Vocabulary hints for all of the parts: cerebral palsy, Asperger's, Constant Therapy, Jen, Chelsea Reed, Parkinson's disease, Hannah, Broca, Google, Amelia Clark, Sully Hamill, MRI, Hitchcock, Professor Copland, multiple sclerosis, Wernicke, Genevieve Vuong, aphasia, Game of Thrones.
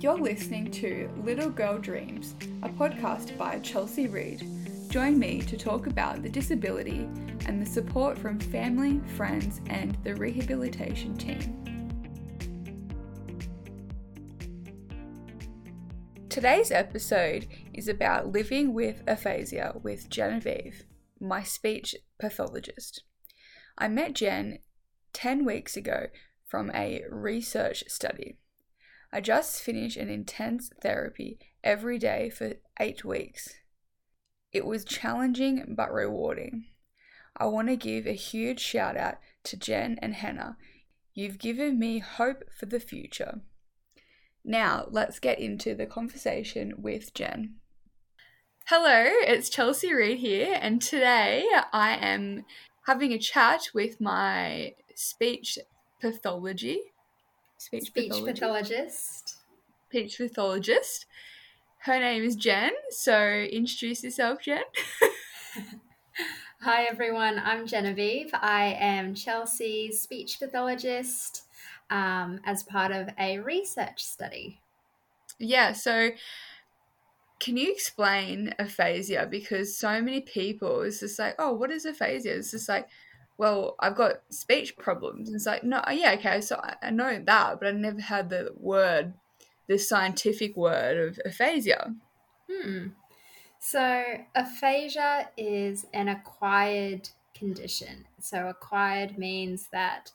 You're listening to Little Girl Dreams, a podcast by Chelsea Reed. Join me to talk about the disability and the support from family, friends, and the rehabilitation team. Today's episode is about living with aphasia with Genevieve, my speech pathologist. I met Jen 10 weeks ago from a research study. I just finished an intense therapy every day for 8 weeks. It was challenging but rewarding. I want to give a huge shout out to Jen and Hannah. You've given me hope for the future. Now, let's get into the conversation with Jen. Hello, it's Chelsea Reed here, and today I am having a chat with my speech pathologist. Her name is Jen, so introduce yourself, Jen. Hi, everyone. I'm Genevieve. I am Chelsea's speech pathologist as part of a research study. Yeah, so can you explain aphasia? Because so many people, it's just like, oh, what is aphasia? It's just like, well, I've got speech problems. It's like, no, yeah, okay, so I know that, but I never had the word, the scientific word of aphasia. So aphasia is an acquired condition. So acquired means that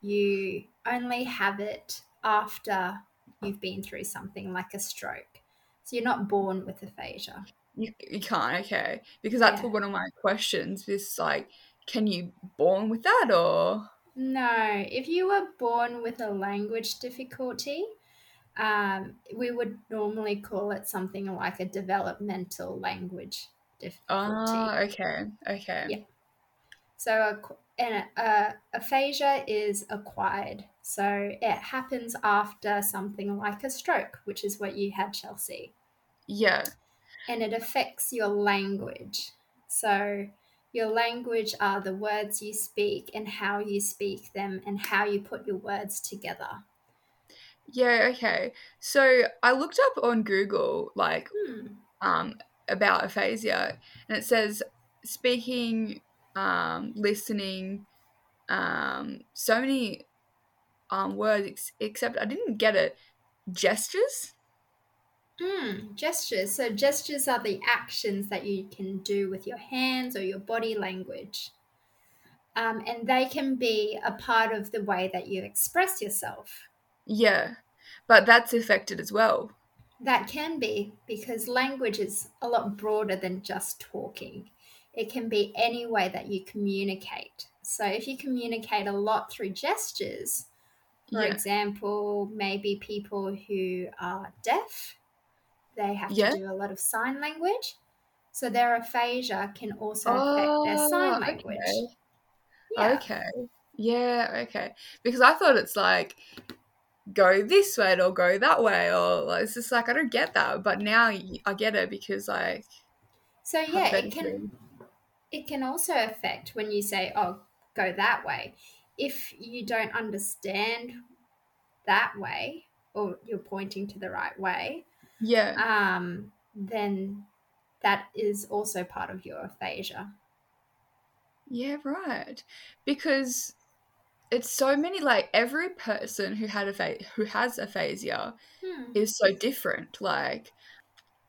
you only have it after you've been through something like a stroke. So you're not born with aphasia. You can't, okay. Because that's one of my questions, is like, can you born with that or? No, if you were born with a language difficulty, we would normally call it something like a developmental language difficulty. Oh, okay. Yeah. So aphasia is acquired. So it happens after something like a stroke, which is what you had, Chelsea. Yeah. And it affects your language. So your language are the words you speak and how you speak them and how you put your words together. Yeah, okay. So I looked up on Google, like, about aphasia, and it says speaking, listening, so many words, except I didn't get it. Gestures? Gestures. So gestures are the actions that you can do with your hands or your body language. And they can be a part of the way that you express yourself. Yeah, but that's affected as well. That can be, because language is a lot broader than just talking. It can be any way that you communicate. So if you communicate a lot through gestures, for example, maybe people who are deaf, they have to do a lot of sign language. So their aphasia can also affect their sign language. Okay. Yeah. Okay. Because I thought it's like go this way or go that way, or it's just like I don't get that. But now I get it because like. So yeah, it can also affect when you say, "Oh, go that way." If you don't understand that way, or you're pointing to the right way. Yeah. Then that is also part of your aphasia. Yeah, right. Because it's so many, like every person who has aphasia is so different. Like,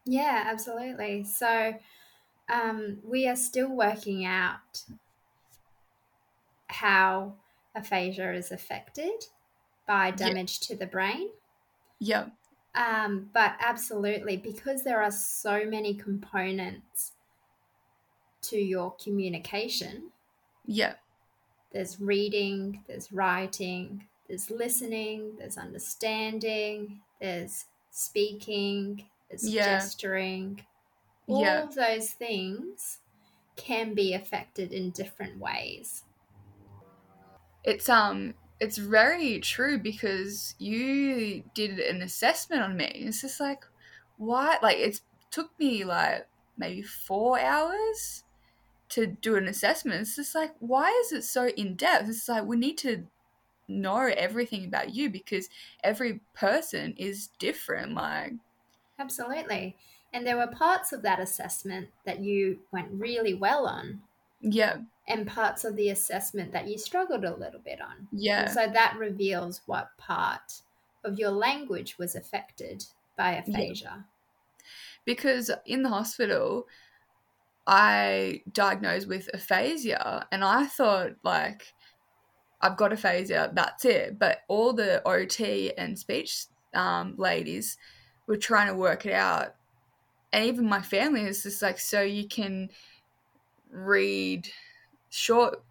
yeah, absolutely. So, we are still working out how aphasia is affected by damage to the brain. Yeah. But absolutely, because there are so many components to your communication. Yeah. There's reading, there's writing, there's listening, there's understanding, there's speaking, there's gesturing. All of those things can be affected in different ways. It's very true because you did an assessment on me. It's just like, why? Like, it took me like maybe 4 hours to do an assessment. It's just like, why is it so in depth? It's like we need to know everything about you, because every person is different. Like, absolutely. And there were parts of that assessment that you went really well on. Yeah. And parts of the assessment that you struggled a little bit on. Yeah. And so that reveals what part of your language was affected by aphasia. Yeah. Because in the hospital, I diagnosed with aphasia, and I thought, like, I've got aphasia, that's it. But all the OT and speech ladies were trying to work it out. And even my family is just like, so you can read short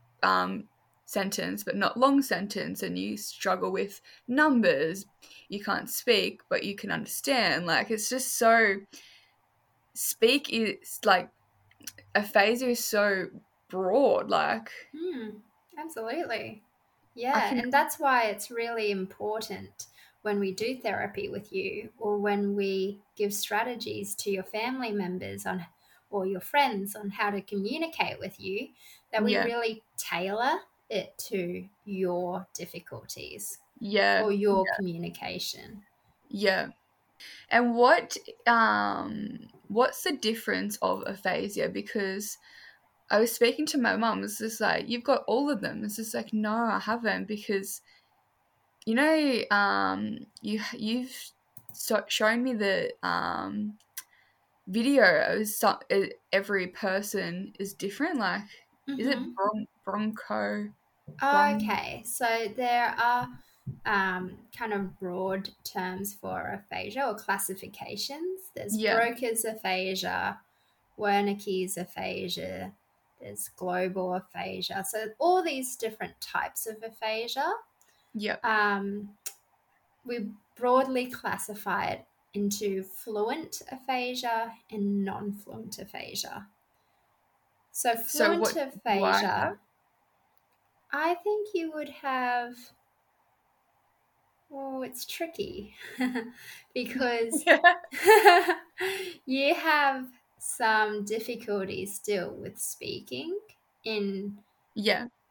sentence but not long sentence, and you struggle with numbers, you can't speak but you can understand. Like, it's just so, speak is like, aphasia is so broad. Like, absolutely. Yeah. And that's why it's really important when we do therapy with you, or when we give strategies to your family members on or your friends on how to communicate with you, that we really tailor it to your difficulties or your communication. Yeah. And what's the difference of aphasia? Because I was speaking to my mum, it's just like, you've got all of them. It's just like, no, I haven't, because, you know, you've shown me the video. Every person is different. Like, is it broncho? Oh, okay. So there are kind of broad terms for aphasia or classifications. There's Broca's aphasia, Wernicke's aphasia, there's global aphasia. So all these different types of aphasia. Yeah. We broadly classify it into fluent aphasia and non-fluent aphasia. So fluent aphasia, I think you would have, oh, it's tricky because you have some difficulty still with speaking in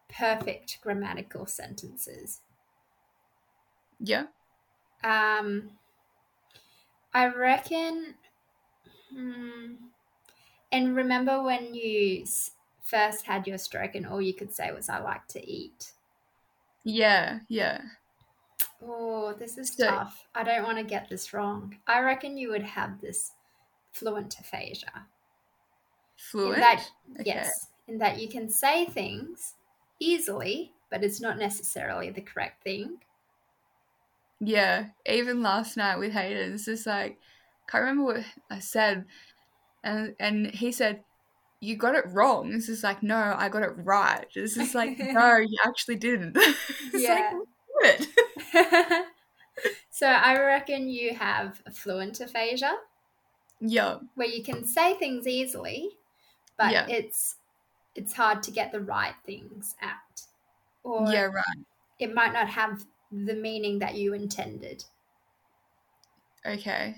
perfect grammatical sentences. Yeah. I reckon, and remember when you first had your stroke and all you could say was, I like to eat? Yeah, yeah. Oh, this is tough. I don't want to get this wrong. I reckon you would have this fluent aphasia. Fluent? In that, okay. Yes, in that you can say things easily, but it's not necessarily the correct thing. Yeah, even last night with Hayden, it's just like, can't remember what I said, and he said, you got it wrong. It's just like, no, I got it right. It's just like, no, you actually didn't. Yeah. Like, it. So I reckon you have fluent aphasia. Yeah. Where you can say things easily, but it's hard to get the right things out. Or it might not have the meaning that you intended. Okay.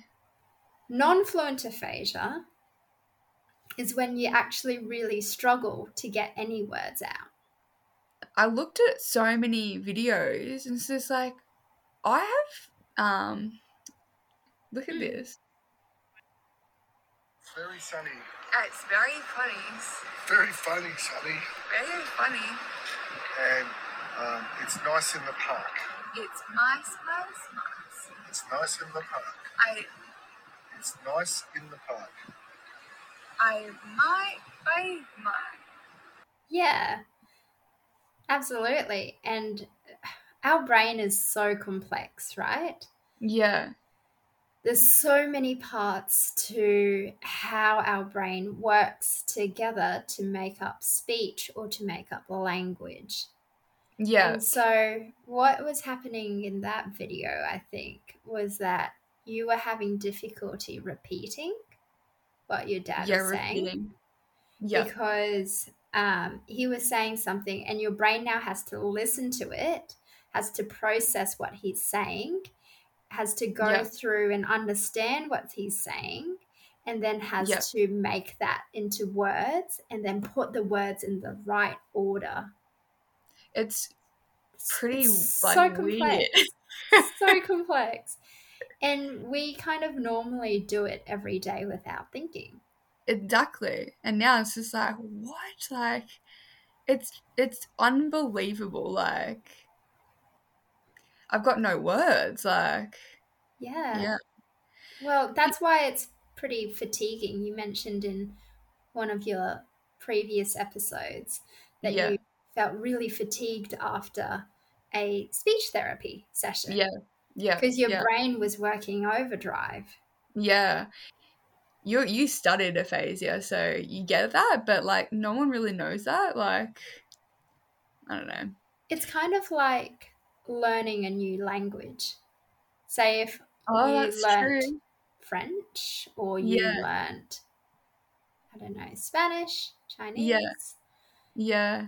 Non-fluent aphasia is when you actually really struggle to get any words out. I looked at so many videos and it's just like, I have, look at this. It's very sunny. It's very funny. Very funny, sunny. Very funny. And it's nice in the park. It's nice. It's nice in the park. It's nice in the park. I might. Yeah, absolutely. And our brain is so complex, right? Yeah. There's so many parts to how our brain works together to make up speech or to make up language. Yeah. And so what was happening in that video, I think, was that you were having difficulty repeating what your dad was saying. Yeah. Because he was saying something and your brain now has to listen to it, has to process what he's saying, has to go through and understand what he's saying, and then has to make that into words and then put the words in the right order. It's pretty so complex. And we kind of normally do it every day without thinking. Exactly. And now it's just like, what? Like, it's unbelievable. Like, I've got no words. Like, yeah. Well, that's why it's pretty fatiguing. You mentioned in one of your previous episodes that you felt really fatigued after a speech therapy session. Yeah. Because your brain was working overdrive. Yeah. You studied aphasia, so you get that, but, like, no one really knows that. Like, I don't know. It's kind of like learning a new language. Say if you learned French or you learned, I don't know, Spanish, Chinese. Yeah.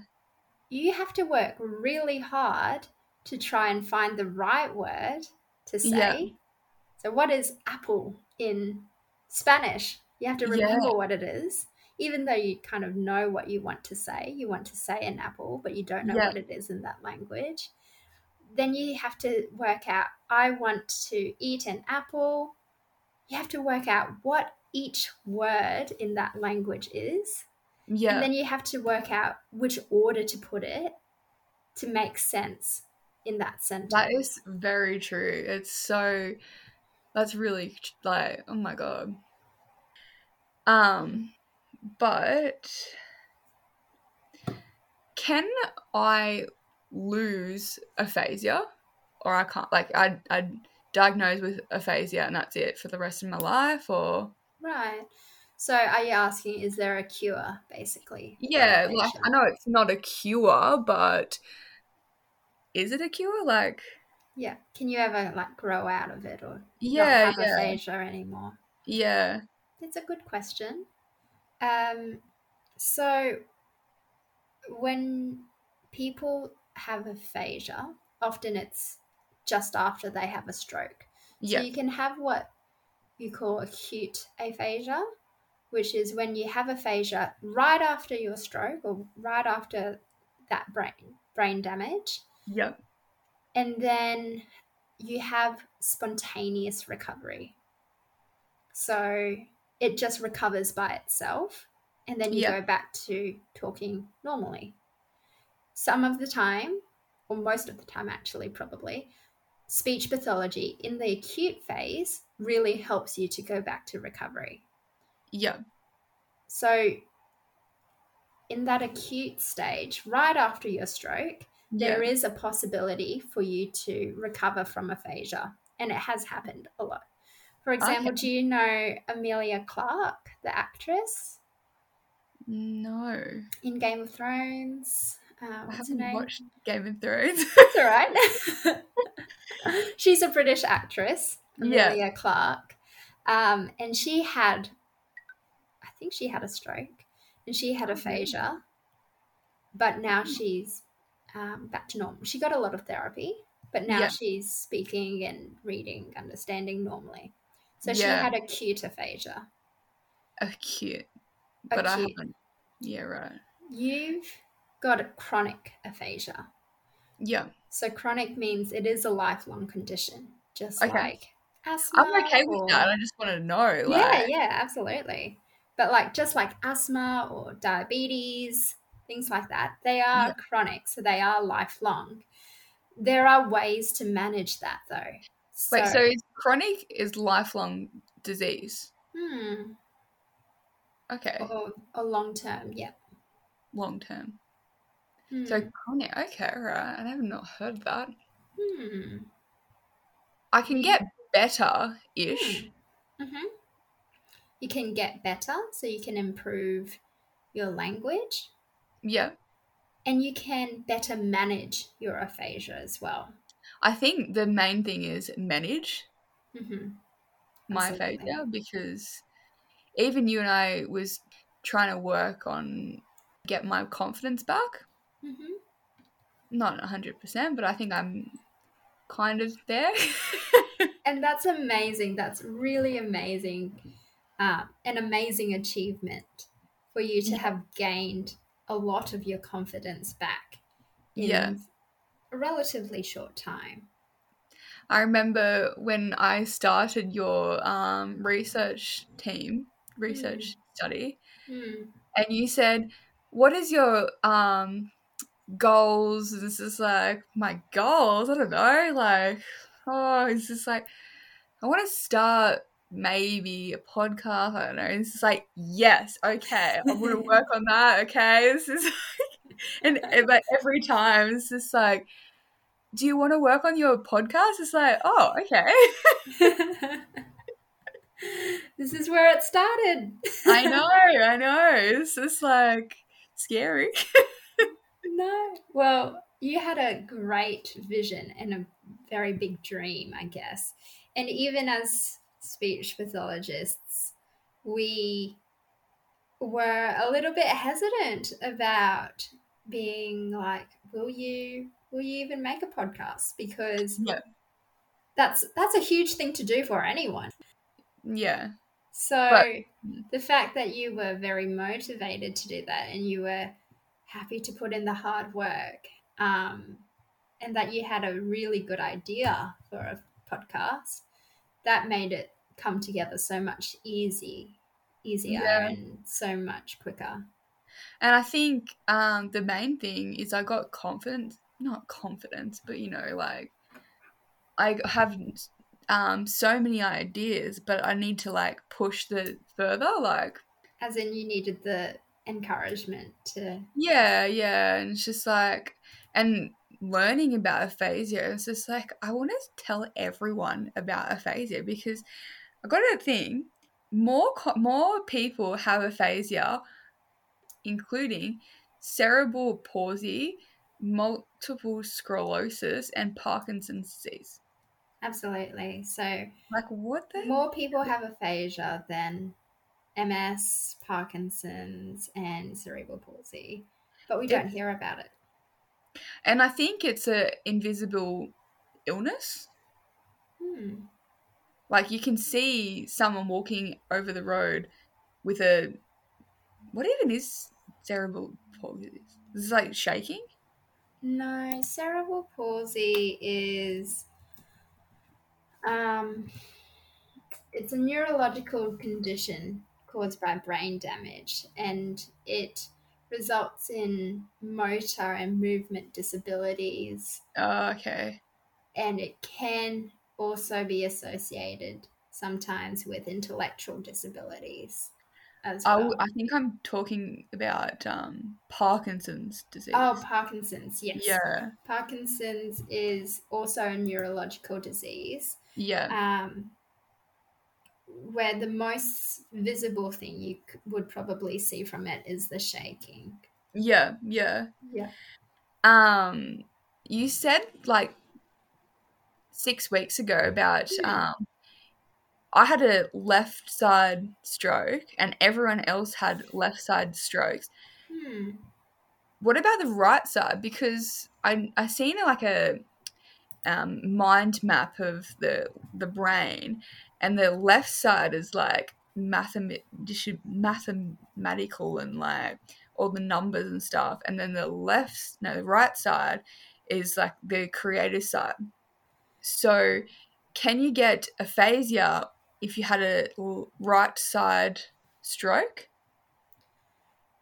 You have to work really hard to try and find the right word to say. Yeah. So what is apple in Spanish? You have to remember what it is, even though you kind of know what you want to say. You want to say an apple, but you don't know what it is in that language. Then you have to work out, I want to eat an apple. You have to work out what each word in that language is. Yeah. And then you have to work out which order to put it to make sense in that sentence. That is very true. It's so, that's really, like, oh my God. But can I lose aphasia? Or I can't, like, I diagnosed with aphasia and that's it for the rest of my life, or? Right. So are you asking, is there a cure, basically? Yeah, like, I know it's not a cure, but is it a cure? Like, yeah. Can you ever, like, grow out of it or not have aphasia anymore? Yeah. It's a good question. So when people have aphasia, often it's just after they have a stroke. Yeah. So you can have what you call acute aphasia, which is when you have aphasia right after your stroke or right after that brain damage. Yep. And then you have spontaneous recovery. So it just recovers by itself and then you go back to talking normally. Some of the time, or most of the time actually probably, speech pathology in the acute phase really helps you to go back to recovery. Yeah. So in that acute stage, right after your stroke, there is a possibility for you to recover from aphasia, and it has happened a lot. For example, do you know Amelia Clark, the actress? No. In Game of Thrones. I haven't watched Game of Thrones. That's all right. She's a British actress, Amelia Clark, and she had... I think she had a stroke and she had aphasia, but now she's back to normal. She got a lot of therapy, but now she's speaking and reading, understanding normally. So she had acute aphasia. Acute. But I haven't. Yeah, right. You've got a chronic aphasia. Yeah. So chronic means it is a lifelong condition, just like asthma. I'm okay with that. I just want to know. Like... Yeah, absolutely. But like just like asthma or diabetes, things like that, they are chronic, so they are lifelong. There are ways to manage that though. Wait, so is chronic is lifelong disease? Okay. Or long-term, long-term. So chronic, okay, right. I have not heard that. I can get better-ish. Mm-hmm. You can get better, so you can improve your language. Yeah. And you can better manage your aphasia as well. I think the main thing is manage my aphasia, because even you and I was trying to work on get my confidence back. Mm-hmm. Not 100%, but I think I'm kind of there. And that's amazing. That's really amazing. An amazing achievement for you to have gained a lot of your confidence back in a relatively short time. I remember when I started your research study, and you said, what is your goals? And this is like, my goals, I don't know, like, oh, it's just like, I want to start maybe a podcast, I don't know. And it's just like, yes, okay, I want to work on that, okay. This is like, and like every time it's just like, do you want to work on your podcast? It's like, oh, okay. This is where it started. I know. It's just like scary. No. Well, you had a great vision and a very big dream, I guess. And even as speech pathologists, we were a little bit hesitant about being like, will you even make a podcast? Because that's a huge thing to do for anyone. Yeah. So the fact that you were very motivated to do that and you were happy to put in the hard work, and that you had a really good idea for a podcast, that made it come together so much easier and so much quicker. And I think the main thing is I got confidence, but, you know, like I have so many ideas, but I need to, like, push the further, like. As in you needed the encouragement to. Yeah. And it's just like, and learning about aphasia, it's just like I want to tell everyone about aphasia because I got a thing, more people have aphasia, including cerebral palsy, multiple sclerosis, and Parkinson's disease. Absolutely. So, like, what the more people have aphasia than MS, Parkinson's, and cerebral palsy, but we don't hear about it. And I think it's a invisible illness. Like, you can see someone walking over the road with a, what even is cerebral palsy? Is it like shaking? No, cerebral palsy is it's a neurological condition caused by brain damage, and it results in motor and movement disabilities. Oh, okay. And it can also be associated sometimes with intellectual disabilities as well. I think I'm talking about Parkinson's disease. Oh, Parkinson's, yes. Yeah. Parkinson's is also a neurological disease. Yeah. Where the most visible thing you would probably see from it is the shaking. Yeah. You said like 6 weeks ago about I had a left side stroke and everyone else had left side strokes. What about the right side? Because I seen like a mind map of the brain. And the left side is, like, mathematical and, like, all the numbers and stuff. And then the right side is, like, the creative side. So can you get aphasia if you had a right side stroke?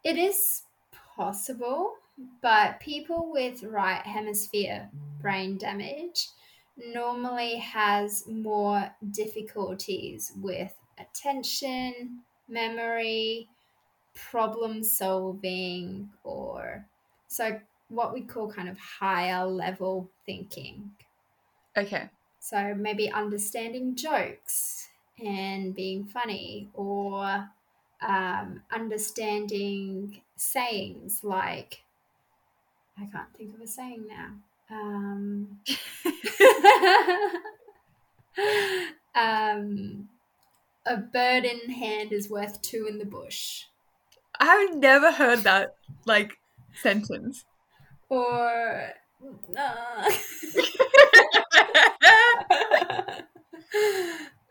It is possible, but people with right hemisphere brain damage normally has more difficulties with attention, memory, problem solving, or so what we call kind of higher level thinking. Okay. So maybe understanding jokes and being funny, or understanding sayings like, I can't think of a saying now. A bird in hand is worth two in the bush. I've never heard that, like, sentence. Or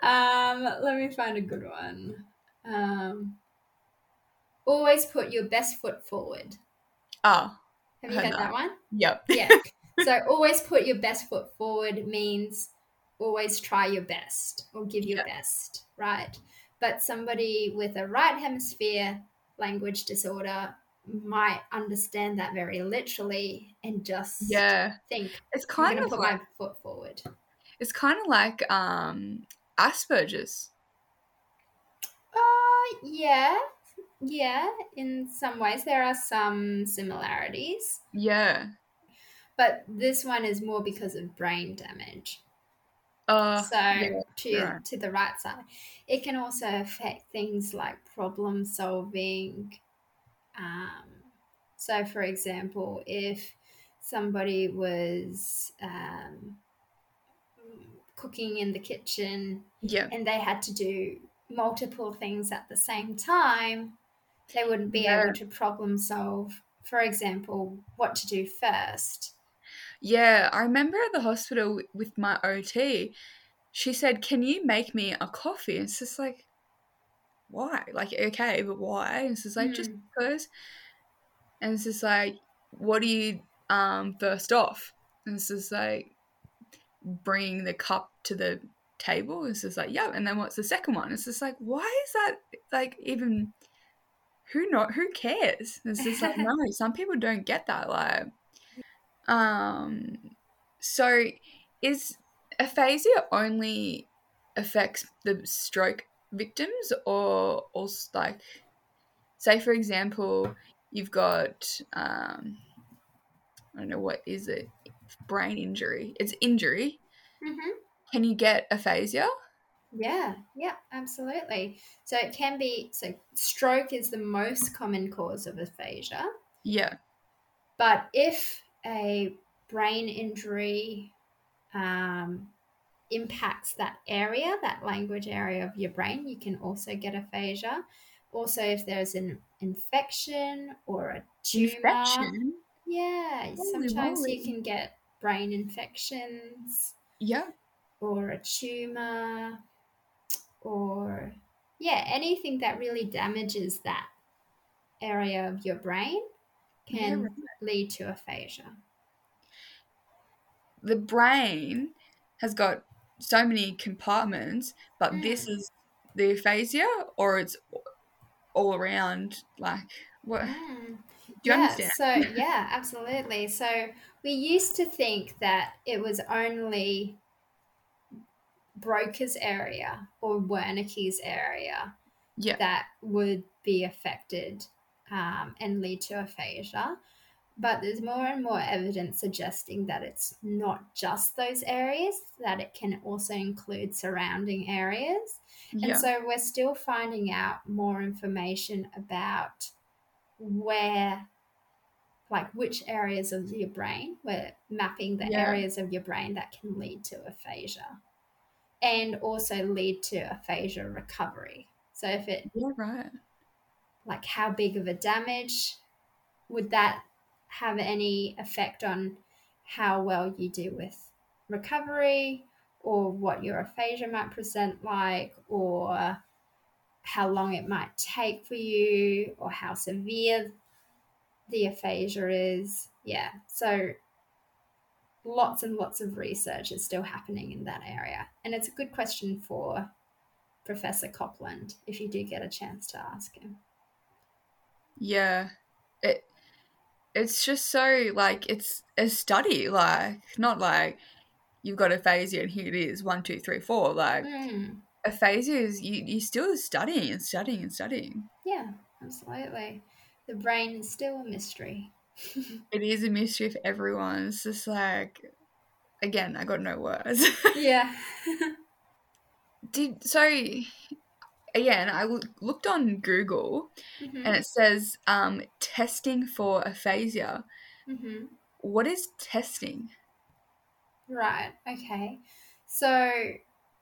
let me find a good one. Always put your best foot forward. Oh, have you heard that one? Yep. Yeah. So always put your best foot forward means always try your best or give your best, right? But somebody with a right hemisphere language disorder might understand that very literally and just think it's kind of like foot forward. It's kind of like Asperger's. Yeah, in some ways there are some similarities. Yeah. But this one is more because of brain damage. To the right side. It can also affect things like problem solving. So, for example, if somebody was cooking in the kitchen and they had to do multiple things at the same time, they wouldn't be able to problem solve, for example, what to do first. Yeah, I remember at the hospital with my OT, she said, "Can you make me a coffee?" And it's just like, why? Like, okay, but why? And it's just like, just because. And it's just like, what do you first off? And it's just like, bringing the cup to the table. It's just like, yeah. And then what's the second one? It's just like, why is that, like, even, who cares? And it's just like, no, some people don't get that, like. So is aphasia only affects the stroke victims, or also, like, say for example, you've got I don't know, what is it? Brain injury. It's injury. Mm-hmm. Can you get aphasia? Yeah, absolutely. So it can be, so stroke is the most common cause of aphasia. Yeah. But if a brain injury impacts that area, that language area of your brain, you can also get aphasia. Also, if there's an infection or a tumor, sometimes you can get brain infections, or a tumor, or anything that really damages that area of your brain can lead to aphasia. The brain has got so many compartments, but this is the aphasia, or it's all around, like, what? Do you understand? So, yeah, absolutely. So we used to think that it was only Broca's area or Wernicke's area that would be affected and lead to aphasia. But there's more and more evidence suggesting that it's not just those areas, that it can also include surrounding areas. Yeah. And so we're still finding out more information about where, like, which areas of your brain. We're mapping the areas of your brain that can lead to aphasia and also lead to aphasia recovery. So if it, like, how big of a damage would that have any effect on how well you do with recovery, or what your aphasia might present like, or how long it might take for you, or how severe the aphasia is. Yeah, so lots and lots of research is still happening in that area. And it's a good question for Professor Copland if you do get a chance to ask him. Yeah, it's just so, like, it's a study, like, not like you've got aphasia and here it is, 1, 2, 3, 4. Like, aphasia is you're still studying. Yeah, absolutely. The brain is still a mystery. It is a mystery for everyone. It's just like, again, I got no words. Yeah. Again, I looked on Google and it says testing for aphasia. Mm-hmm. What is testing? Right, okay. So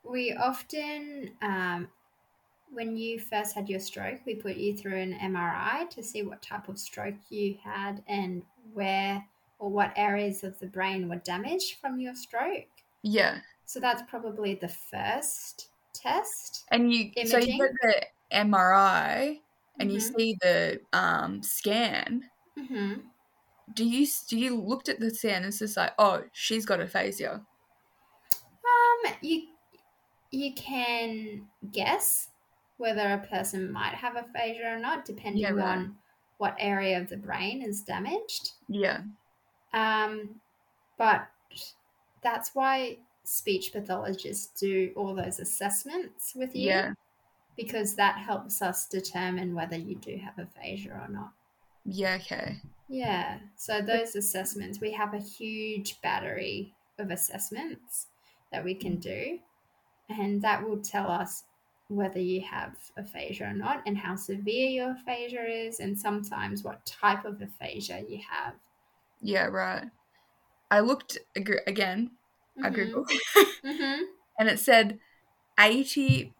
we often, when you first had your stroke, we put you through an MRI to see what type of stroke you had and where or what areas of the brain were damaged from your stroke. Yeah. So that's probably the first test. And you get the MRI and you see the scan, do you looked at the sand and it's just like, oh, she's got aphasia? You can guess whether a person might have aphasia or not, depending on what area of the brain is damaged. Yeah. But that's why speech pathologists do all those assessments with you, because that helps us determine whether you do have aphasia or not. Yeah, okay. Yeah, so those assessments, we have a huge battery of assessments that we can do, and that will tell us whether you have aphasia or not and how severe your aphasia is and sometimes what type of aphasia you have. Yeah, right. I looked again, I Googled, and it said 80%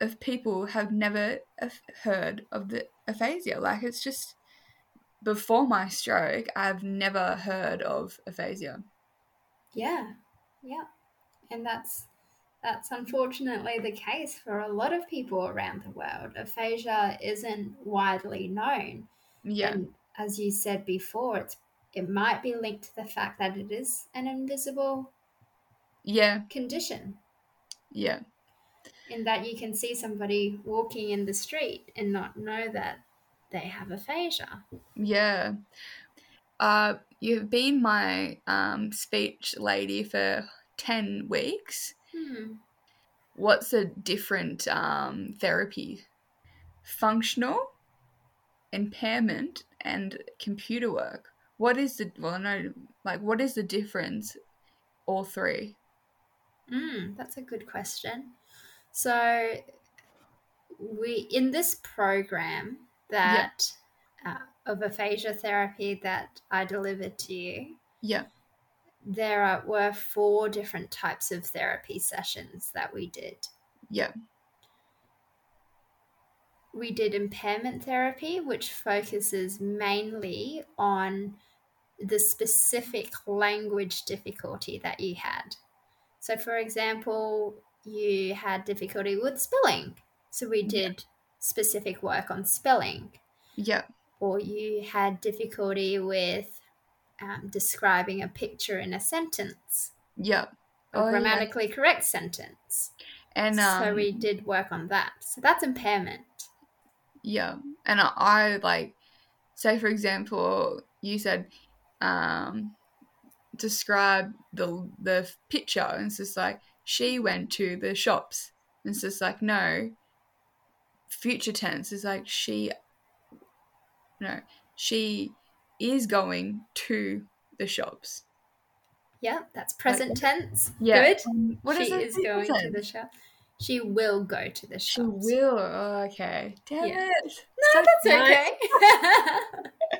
of people have never heard of the aphasia. Like, it's just, before my stroke, I've never heard of aphasia. Yeah, yeah. And that's unfortunately the case for a lot of people around the world. Aphasia isn't widely known. Yeah. And as you said before, it might be linked to the fact that it is an invisible condition. Yeah. In that you can see somebody walking in the street and not know that they have aphasia. Yeah. You've been my speech lady for 10 weeks. Hmm. What's a different therapy? Functional, impairment, and computer work. What is the difference, all three? That's a good question. So we, in this program that of aphasia therapy that I delivered to you, there were 4 different types of therapy sessions that we did. Yeah. We did impairment therapy, which focuses mainly on the specific language difficulty that you had. So, for example, you had difficulty with spelling. So we did specific work on spelling. Yeah. Or you had difficulty with describing a picture in a sentence. Yeah. A grammatically correct sentence. And so we did work on that. So that's impairment. Yeah. And I like, say, for example, you said describe the picture, and it's just like, she went to the shops, and it's just like, no, future tense is like, she is going to the shops. Yeah, that's present tense. Yeah. Good. What she is going to the shop. She will go to the shops. She will. Oh, okay. Damn it. No, that's okay.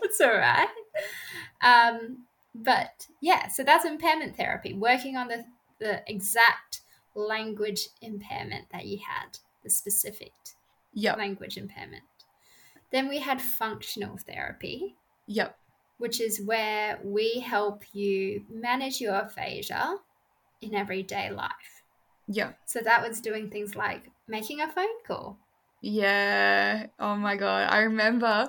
That's all right. But yeah, so that's impairment therapy, working on the exact language impairment that you had, the specific language impairment. Then we had functional therapy, which is where we help you manage your aphasia in everyday life. Yeah. So that was doing things like making a phone call. Yeah. Oh, my God. I remember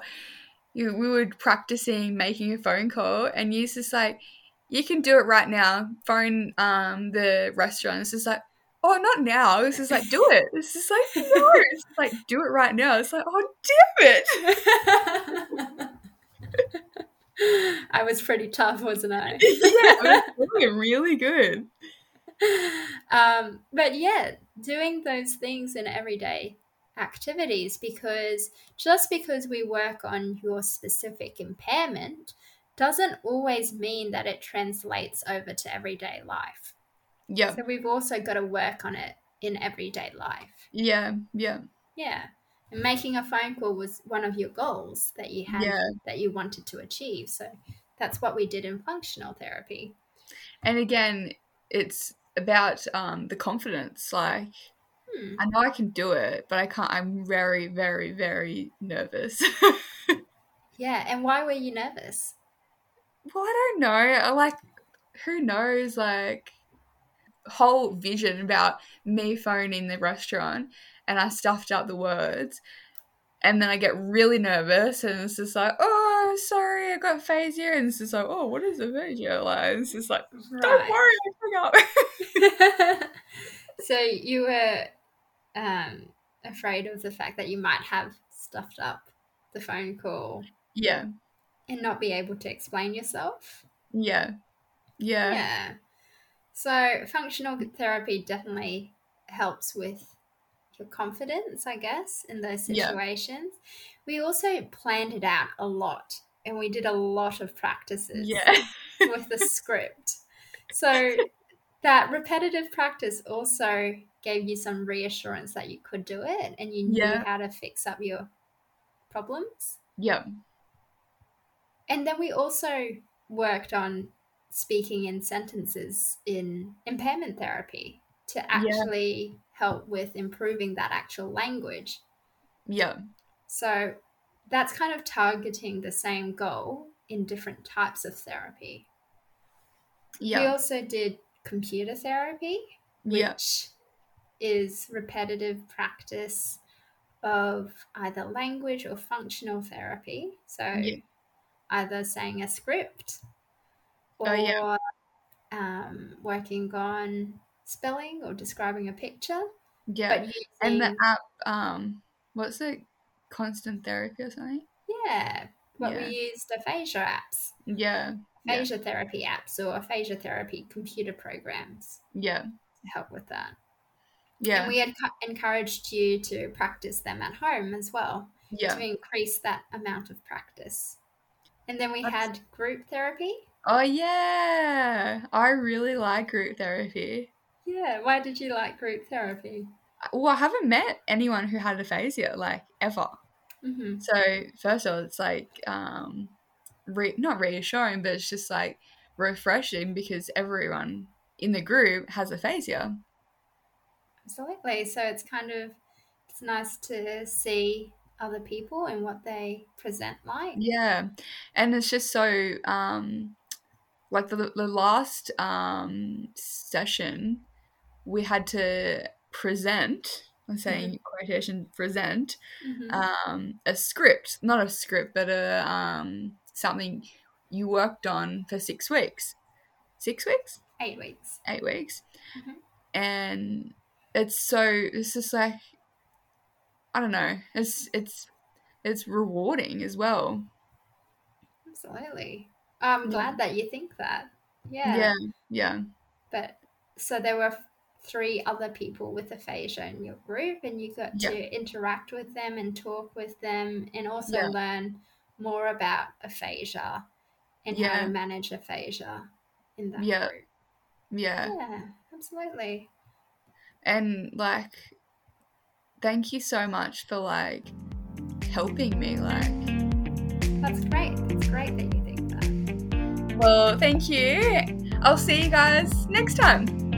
we were practicing making a phone call, and you just like, you can do it right now. Phone the restaurant. It's just like, oh, not now. It's just like, do it. It's just like, no. It's just like, do it right now. It's like, oh, damn it. I was pretty tough, wasn't I? Yeah, it was really good. But yeah, doing those things in everyday activities, because just because we work on your specific impairment doesn't always mean that it translates over to everyday life. Yeah. So we've also got to work on it in everyday life. Yeah, yeah. Yeah. And making a phone call was one of your goals that you had, that you wanted to achieve. So that's what we did in functional therapy. And again, it's about the confidence. Like, I know I can do it, but I can't. I'm very, very, very nervous. Yeah, and why were you nervous? Well, I don't know. Like, who knows? Like, whole vision about me phoning the restaurant, and I stuffed up the words, and then I get really nervous, and it's just like, oh, so sorry, I got aphasia. And it's just like, oh, what is aphasia? Like, it's just like, don't worry, I forgot. So you were afraid of the fact that you might have stuffed up the phone call. Yeah. And not be able to explain yourself. Yeah. Yeah. Yeah. So functional therapy definitely helps with your confidence, I guess, in those situations. Yeah. We also planned it out a lot and we did a lot of practices with the script. So that repetitive practice also gave you some reassurance that you could do it and you knew how to fix up your problems. Yeah. And then we also worked on speaking in sentences in impairment therapy to actually help with improving that actual language. Yeah. So that's kind of targeting the same goal in different types of therapy. Yeah. We also did computer therapy, which is repetitive practice of either language or functional therapy. So either saying a script or working on spelling or describing a picture. Yeah. But using... And the app, what's it? Constant Therapy or something? Yeah. But we used aphasia apps. Yeah. Aphasia therapy apps or aphasia therapy computer programs. Yeah. To help with that. Yeah. And we had encouraged you to practice them at home as well. Yeah. To increase that amount of practice. And then we had group therapy. Oh, yeah. I really like group therapy. Yeah. Why did you like group therapy? Well, I haven't met anyone who had aphasia, like, ever. Mm-hmm. So, first of all, it's, like, not reassuring, but it's just, like, refreshing because everyone in the group has aphasia. Absolutely. So, it's nice to see other people and what they present like. Yeah. And it's just so, like, the last session we had to present, I'm saying quotation present, a script, not a script, but something you worked on for 6 weeks. 6 weeks? 8 weeks. 8 weeks. Mm-hmm. And it's just like, I don't know. It's rewarding as well. Absolutely. I'm glad that you think that. Yeah. Yeah. Yeah. But so there were 3 other people with aphasia in your group and you got to interact with them and talk with them and also learn more about aphasia and how to manage aphasia in that group. Yeah. Yeah, absolutely. And like, thank you so much for, like, helping me, like. That's great. It's great that you think that. Well, thank you. I'll see you guys next time.